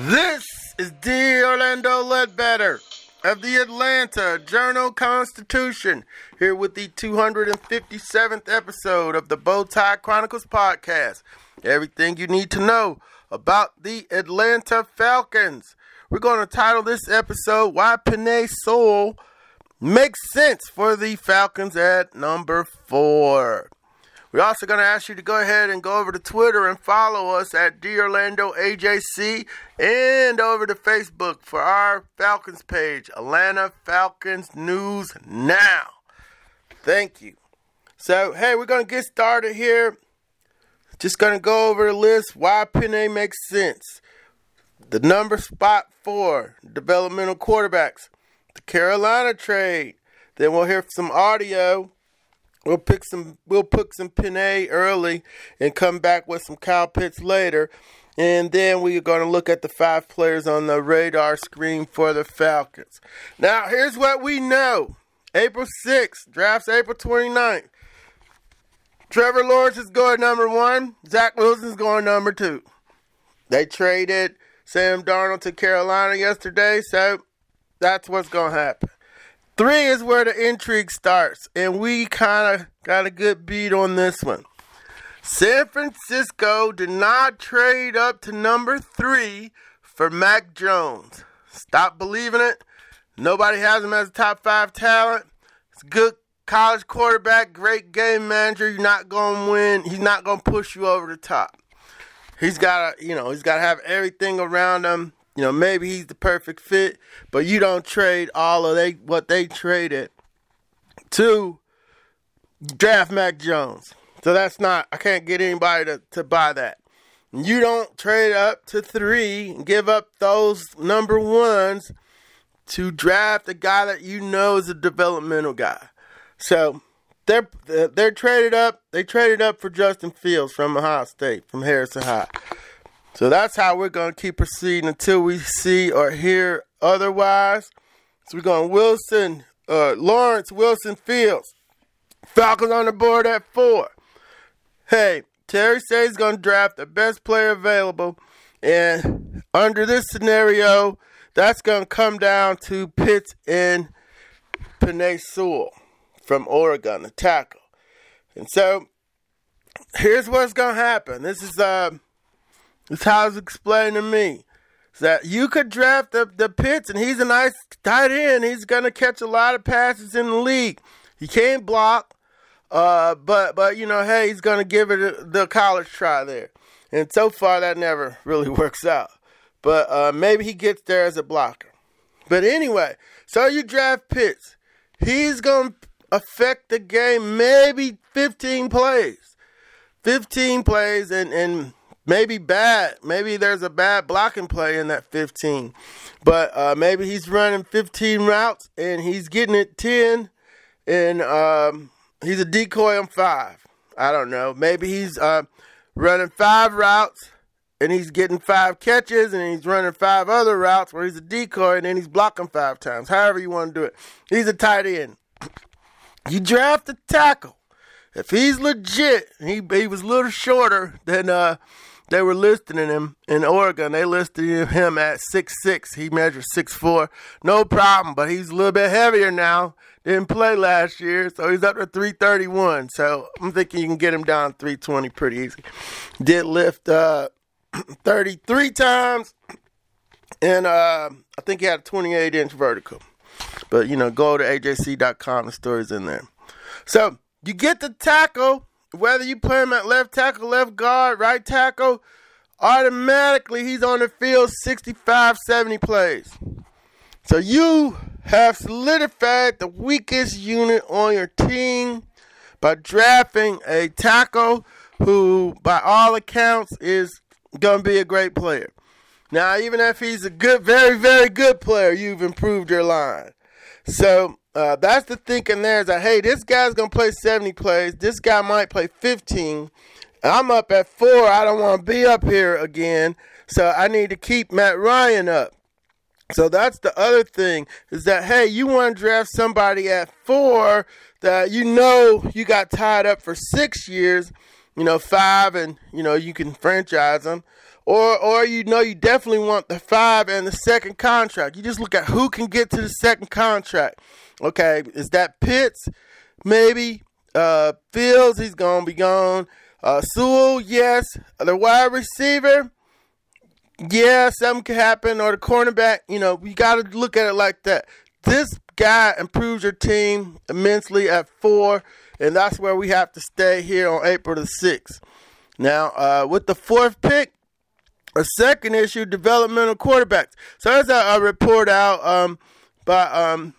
This is D. Orlando Ledbetter of the Atlanta Journal-Constitution, here with the 257th episode of the Bowtie Chronicles podcast. Everything you need to know about the Atlanta Falcons. We're going to title this episode, Why Penei Sewell Makes Sense for the Falcons at number 4. We're also going to ask you to go ahead and go over to Twitter and follow us at DOrlandoAJC, and over to Facebook for our Falcons page, Atlanta Falcons News Now. Thank you. So, hey, we're going to get started here. Just going to go over the list, why Penei makes sense. The number spot 4, developmental quarterbacks, the Carolina trade. Then we'll hear some audio. We'll pick some Penei early and come back with some Kyle Pitts later. And then we're going to look at the 5 players on the radar screen for the Falcons. Now, here's what we know. April 6th, drafts April 29th. Trevor Lawrence is going number 1. Zach Wilson's going number 2. They traded Sam Darnold to Carolina yesterday, so that's what's going to happen. 3 is where the intrigue starts, and we kind of got a good beat on this one. San Francisco did not trade up to number 3 for Mac Jones. Stop believing it. Nobody has him as a top 5 talent. He's a good college quarterback, great game manager. You're not going to win. He's not going to push you over the top. He's got to have everything around him. You know, maybe he's the perfect fit, but you don't trade all of what they traded to draft Mac Jones. So I can't get anybody to buy that. You don't trade up to 3 and give up those number 1s to draft a guy that you know is a developmental guy. So they're traded up. They traded up for Justin Fields from Ohio State, from Harrison High. So that's how we're going to keep proceeding until we see or hear otherwise. So we're going Lawrence, Wilson, Fields. Falcons on the board at 4. Hey, Terry says he's going to draft the best player available. And under this scenario, that's going to come down to Pitts and Penei Sewell from Oregon, the tackle. And so here's what's going to happen. This is how it's explained to me. Is that you could draft the Pitts, and he's a nice tight end. He's going to catch a lot of passes in the league. He can't block, but you know, hey, he's going to give it the college try there. And so far, that never really works out. But maybe he gets there as a blocker. But anyway, so you draft Pitts. He's going to affect the game maybe 15 plays. 15 plays and maybe bad. Maybe there's a bad blocking play in that 15. But maybe he's running 15 routes and he's getting it 10. And he's a decoy on 5. I don't know. Maybe he's running 5 routes and he's getting 5 catches, and he's running 5 other routes where he's a decoy and then he's blocking 5 times. However you want to do it. He's a tight end. You draft a tackle. If he's legit, he was a little shorter than... They were listing him in Oregon. They listed him at 6'6". He measured 6'4". No problem, but he's a little bit heavier now. Didn't play last year, so he's up to 331. So I'm thinking you can get him down 320 pretty easy. Did lift 33 times, and I think he had a 28-inch vertical. But, you know, go to AJC.com. The story's in there. So you get the tackle. Whether you play him at left tackle, left guard, right tackle, automatically he's on the field 65, 70 plays. So you have solidified the weakest unit on your team by drafting a tackle who, by all accounts, is going to be a great player. Now, even if he's a good, very, very good player, you've improved your line. So that's the thinking there is that, hey, this guy's going to play 70 plays. This guy might play 15. I'm up at 4. I don't want to be up here again. So I need to keep Matt Ryan up. So that's the other thing is that, hey, you want to draft somebody at 4 that you know you got tied up for 6 years, 5, and, you can franchise them. Or you definitely want the 5 and the second contract. You just look at who can get to the second contract. Okay, is that Pitts? Maybe. Fields, he's going to be gone. Sewell, yes. The wide receiver, yeah, something could happen. Or the cornerback, you got to look at it like that. This guy improves your team immensely at 4, and that's where we have to stay here on April the 6th. Now, with the 4th pick, a second issue, developmental quarterbacks. So there's a report out the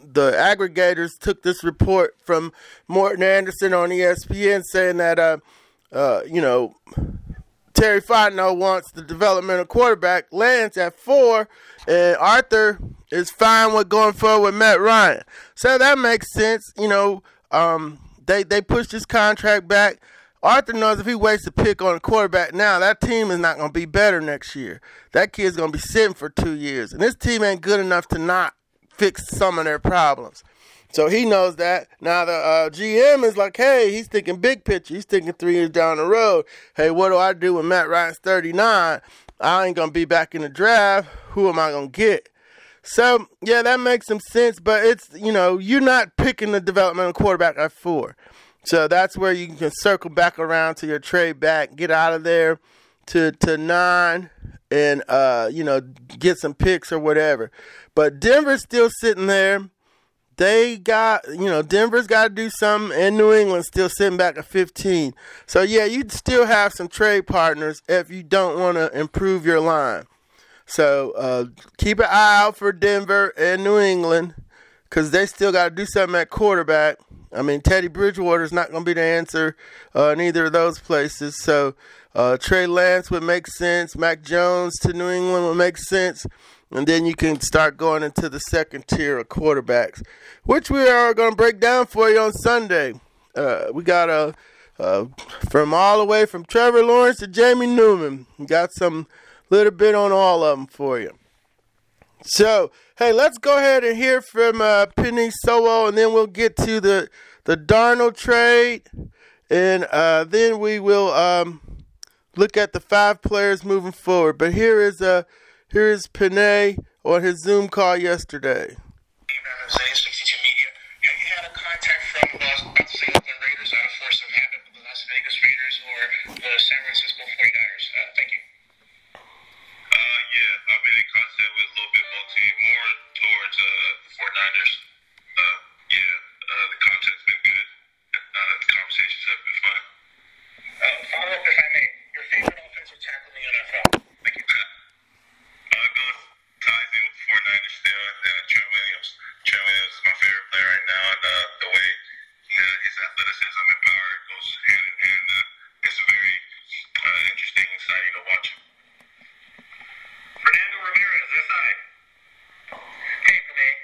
aggregators took this report from Morton Anderson on ESPN saying that, Terry Fontenot wants the developmental quarterback, Lance at 4, and Arthur is fine with going forward with Matt Ryan. So that makes sense. They pushed his contract back. Arthur knows if he waits to pick on a quarterback now, that team is not going to be better next year. That kid's going to be sitting for 2 years. And this team ain't good enough to not fix some of their problems. So he knows that. Now the GM is like, hey, he's thinking big picture. He's thinking 3 years down the road. Hey, what do I do when Matt Ryan's 39? I ain't going to be back in the draft. Who am I going to get? So, yeah, that makes some sense. But it's, you're not picking the developmental quarterback at 4. So that's where you can circle back around to your trade back, get out of there to 9 and, get some picks or whatever. But Denver's still sitting there. They got, Denver's got to do something, and New England's still sitting back at 15. So, yeah, you'd still have some trade partners if you don't want to improve your line. So keep an eye out for Denver and New England because they still got to do something at quarterback. I mean, Teddy Bridgewater's not going to be the answer in either of those places. So Trey Lance would make sense. Mac Jones to New England would make sense. And then you can start going into the second tier of quarterbacks, which we are going to break down for you on Sunday. We got from all the way from Trevor Lawrence to Jamie Newman. We got some little bit on all of them for you. So, hey, let's go ahead and hear from Penei Sewell, and then we'll get to the Darnold trade, and then we will look at the 5 players moving forward. But here is Penei on his Zoom call yesterday. I've been in contact with a little bit more towards the 49ers. The contact's been good. The conversations have been fun. Follow up if I may. Your favorite offensive tackle in the NFL? Thank you, Pat. Go ties in with the 49ers still, and Trent Williams. Trent Williams is my favorite player right now, and the way his athleticism and power goes hand in hand, it's very interesting and exciting to watch him. Hey, Penei.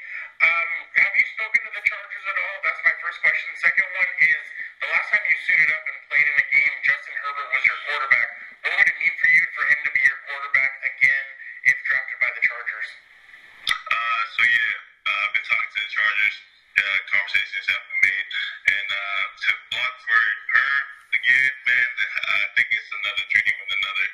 Have you spoken to the Chargers at all? That's my first question. The second one is, the last time you suited up and played in a game, Justin Herbert was your quarterback. What would it mean for you for him to be your quarterback again if drafted by the Chargers? I've been talking to the Chargers. Conversations have been made. And to block for Herb again, man, I think it's another dream and another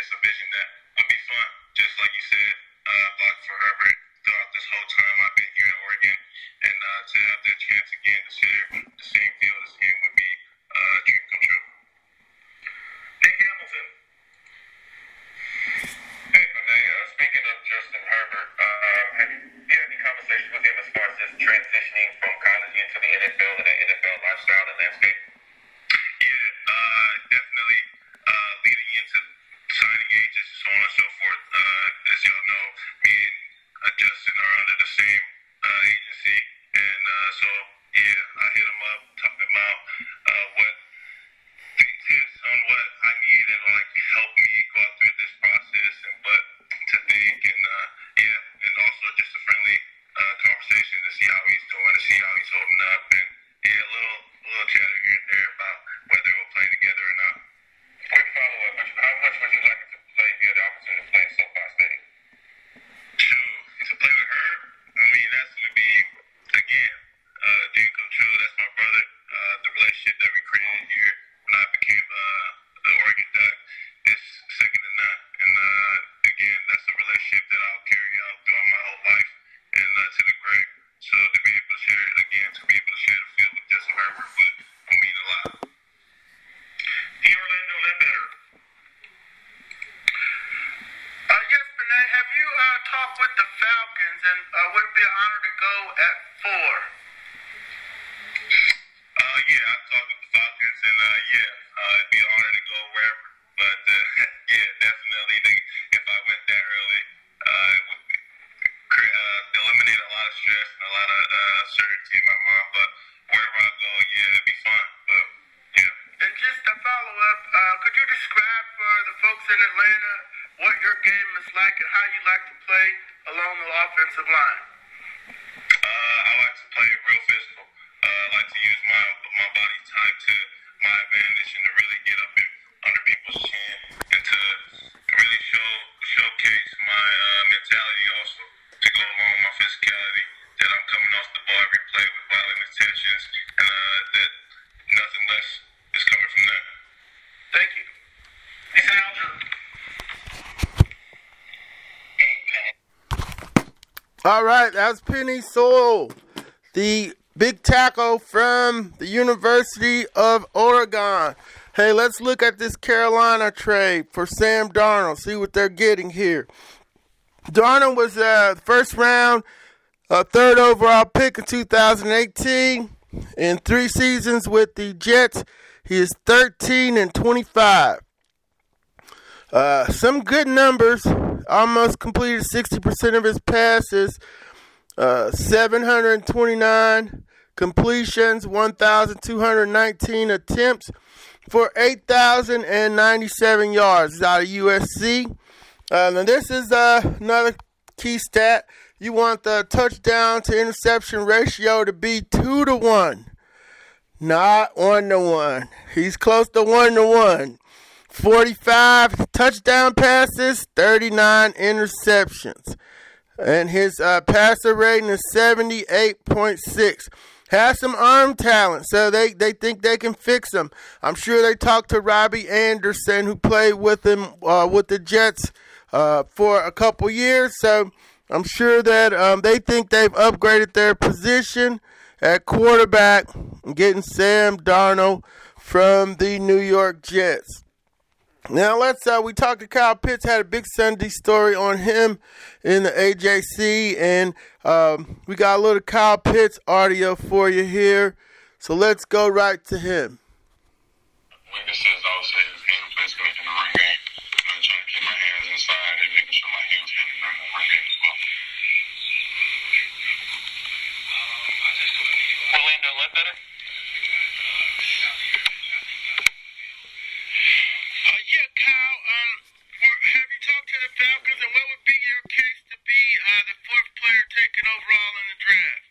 a vision that would be fun. Just like you said, blocked for Herbert throughout this whole time I've been here in Oregon, and to have that chance again to share the same field as him would be a dream come true. Nick Hamilton. Hey, Penei, speaking of Justin Herbert, have you had any conversations with him as far as just transitioning from college into the NFL and that NFL lifestyle and landscape? Yeah, definitely leading into signing ages, so on and so forth. As y'all know, me and Justin are under the same agency, and so I Washington. Would it be an honor to go at 4? Yeah, I've talked with the Falcons, and it'd be an honor to go wherever. But yeah, definitely, if I went that early, it would eliminate a lot of stress and a lot of uncertainty in my mind. But wherever I go, yeah, it'd be fun. But yeah. And just a follow up, could you describe for the folks in Atlanta what your game is like and how you like to play along the offensive line? I like to play real physical. I like to use my body type to my advantage and to really get up and under people's chin and to really showcase my mentality also to go along with my physicality, that I'm coming off the ball every play with violent intentions and that nothing less is coming from that. Thank you. Thanks, Al. All right, that was Penei Sewell, the big tackle from the University of Oregon. Hey, let's look at this Carolina trade for Sam Darnold, see what they're getting here. Darnold was first round, third overall pick in 2018. In 3 seasons with the Jets, he is 13-25. Some good numbers. Almost completed 60% of his passes. 729 completions, 1,219 attempts for 8,097 yards. He's out of USC. And this is another key stat. You want the touchdown to interception ratio to be 2-1, not 1-1. He's close to 1-1. 45 touchdown passes, 39 interceptions. And his passer rating is 78.6. Has some arm talent, so they think they can fix him. I'm sure they talked to Robbie Anderson, who played with him with the Jets for a couple years. So I'm sure that they think they've upgraded their position at quarterback and getting Sam Darnold from the New York Jets. Now we talked to Kyle Pitts, had a big Sunday story on him in the AJC, and we got a little Kyle Pitts audio for you here. So let's go right to him. Weaknesses, I would say, is game plays good in the run game. I'm trying to keep my hands inside and making sure my hands get in the run game as well. Orlando Ledbetter. Kyle, have you talked to the Falcons, and what would be your case to be the 4th player taken overall in the draft?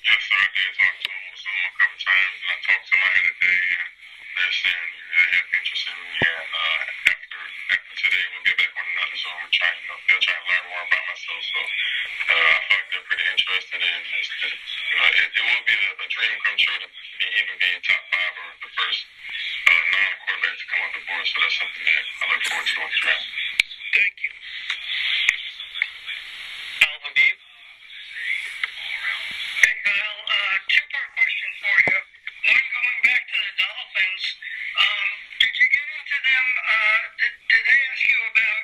Yes, sir, I did talk to them a couple times, and I talked to mine today, and they're saying they have interest in me, and after today we'll get back on another zone. We're trying, they're trying to learn more about myself, so I feel like they're pretty interested in this. It will be a dream come true to be either being top 5 or the first non-quarterback to come on the board, so that's something that I look forward to on the draft. Thank you. Hey, Kyle, two-part question for you. One, going back to the Dolphins, did you get into them, did they ask you about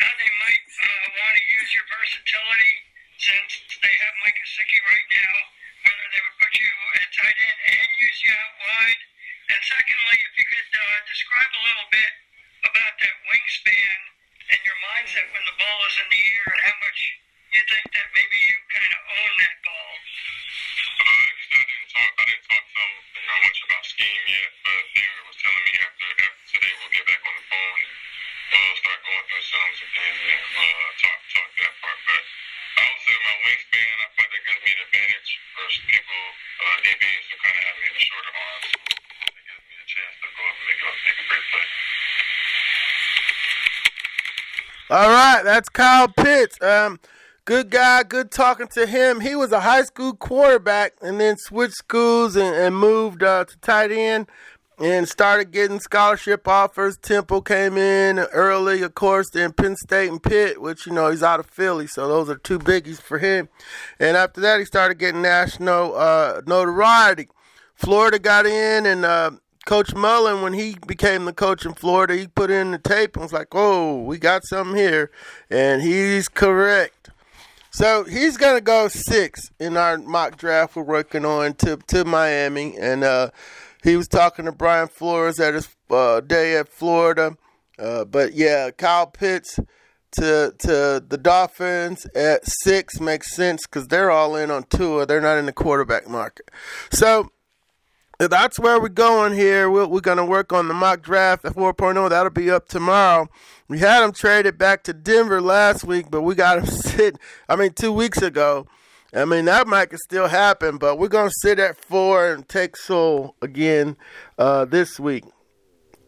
how they might want to use your versatility since they have Mike Gesicki right now, whether they would put you at tight end and use you out wide? And secondly, if you could describe a little bit about that wingspan and your mindset when the ball is in the air and how much you think that maybe you kind of own that ball. Actually, I didn't talk so much about scheme yet, but they was telling me after today we'll get back on the phone and we'll start going through zones and things and we'll talk that part. But I would say my wingspan, I thought that gives me an advantage versus people, DBs, who kind of have me in a shorter arm. All right, that's Kyle Pitts. Good guy, good talking to him. He was a high school quarterback and then switched schools and moved to tight end and started getting scholarship offers. Temple came in early, of course, then Penn State and Pitt, which, he's out of Philly, so those are two biggies for him. And after that, he started getting national notoriety. Florida got in and Coach Mullen, when he became the coach in Florida, he put in the tape and was like, "Oh, we got something here," and he's correct. So he's going to go 6 in our mock draft we're working on to Miami. And he was talking to Brian Flores at his day at Florida. But, yeah, Kyle Pitts to the Dolphins at 6 makes sense because they're all in on Tua. They're not in the quarterback market. So that's where we're going here. We're going to work on the mock draft at 4.0. That'll be up tomorrow. We had him traded back to Denver last week, but we got him 2 weeks ago. I mean, that might could still happen, but we're going to sit at 4 and take Sewell again this week.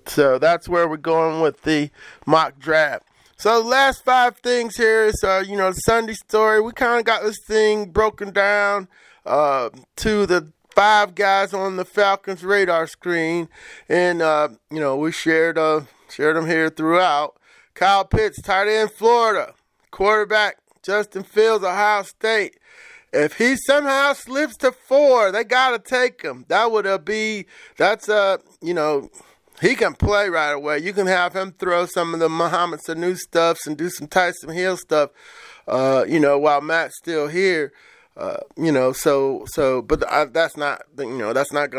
So that's where we're going with the mock draft. So the last 5 things here is, Sunday story. We kind of got this thing broken down to the 5 guys on the Falcons radar screen. And, we shared them here throughout. Kyle Pitts, tight end, Florida. Quarterback, Justin Fields, Ohio State. If he somehow slips to 4, they got to take him. He can play right away. You can have him throw some of the Muhammad Sanu stuffs and do some Tyson Hill stuff, while Matt's still here. That's not going to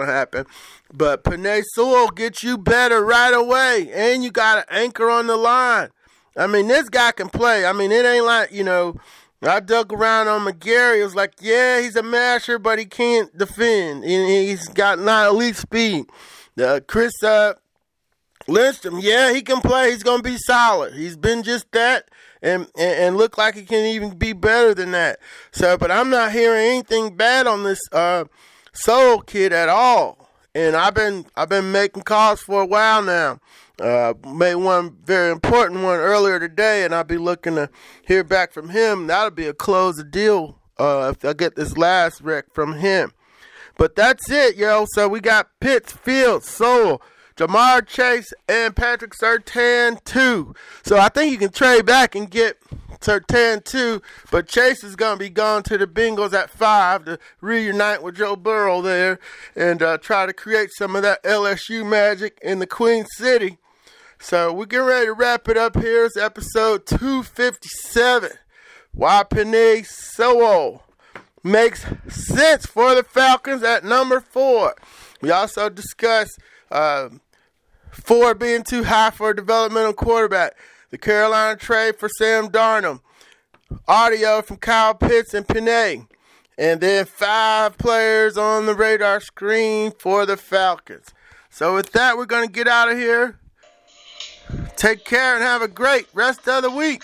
happen. But Penei Sewell gets you better right away, and you got an anchor on the line. I mean, this guy can play. I mean, it ain't like, I dug around on McGarry. It was like, yeah, he's a masher, but he can't defend, and he's got not elite speed. Chris Lindstrom, yeah, he can play. He's going to be solid. He's been just that and look like he can even be better than that. So, but I'm not hearing anything bad on this Sewell kid at all. And I've been making calls for a while now. Made one very important one earlier today, and I'll be looking to hear back from him. That'll be a closed deal if I get this last rec from him. But that's it, yo. So we got Pitts, Fields, Sewell, Jamarr Chase, and Patrick Surtain II. So I think you can trade back and get Surtain II, but Chase is going to be gone to the Bengals at 5 to reunite with Joe Burrow there and try to create some of that LSU magic in the Queen City. So we're getting ready to wrap it up here. It's episode 257. Why Penei Sewell makes sense for the Falcons at number 4. We also discussed 4 being too high for a developmental quarterback, the Carolina trade for Sam Darnold, audio from Kyle Pitts and Penei, and then 5 players on the radar screen for the Falcons. So with that, we're going to get out of here. Take care and have a great rest of the week.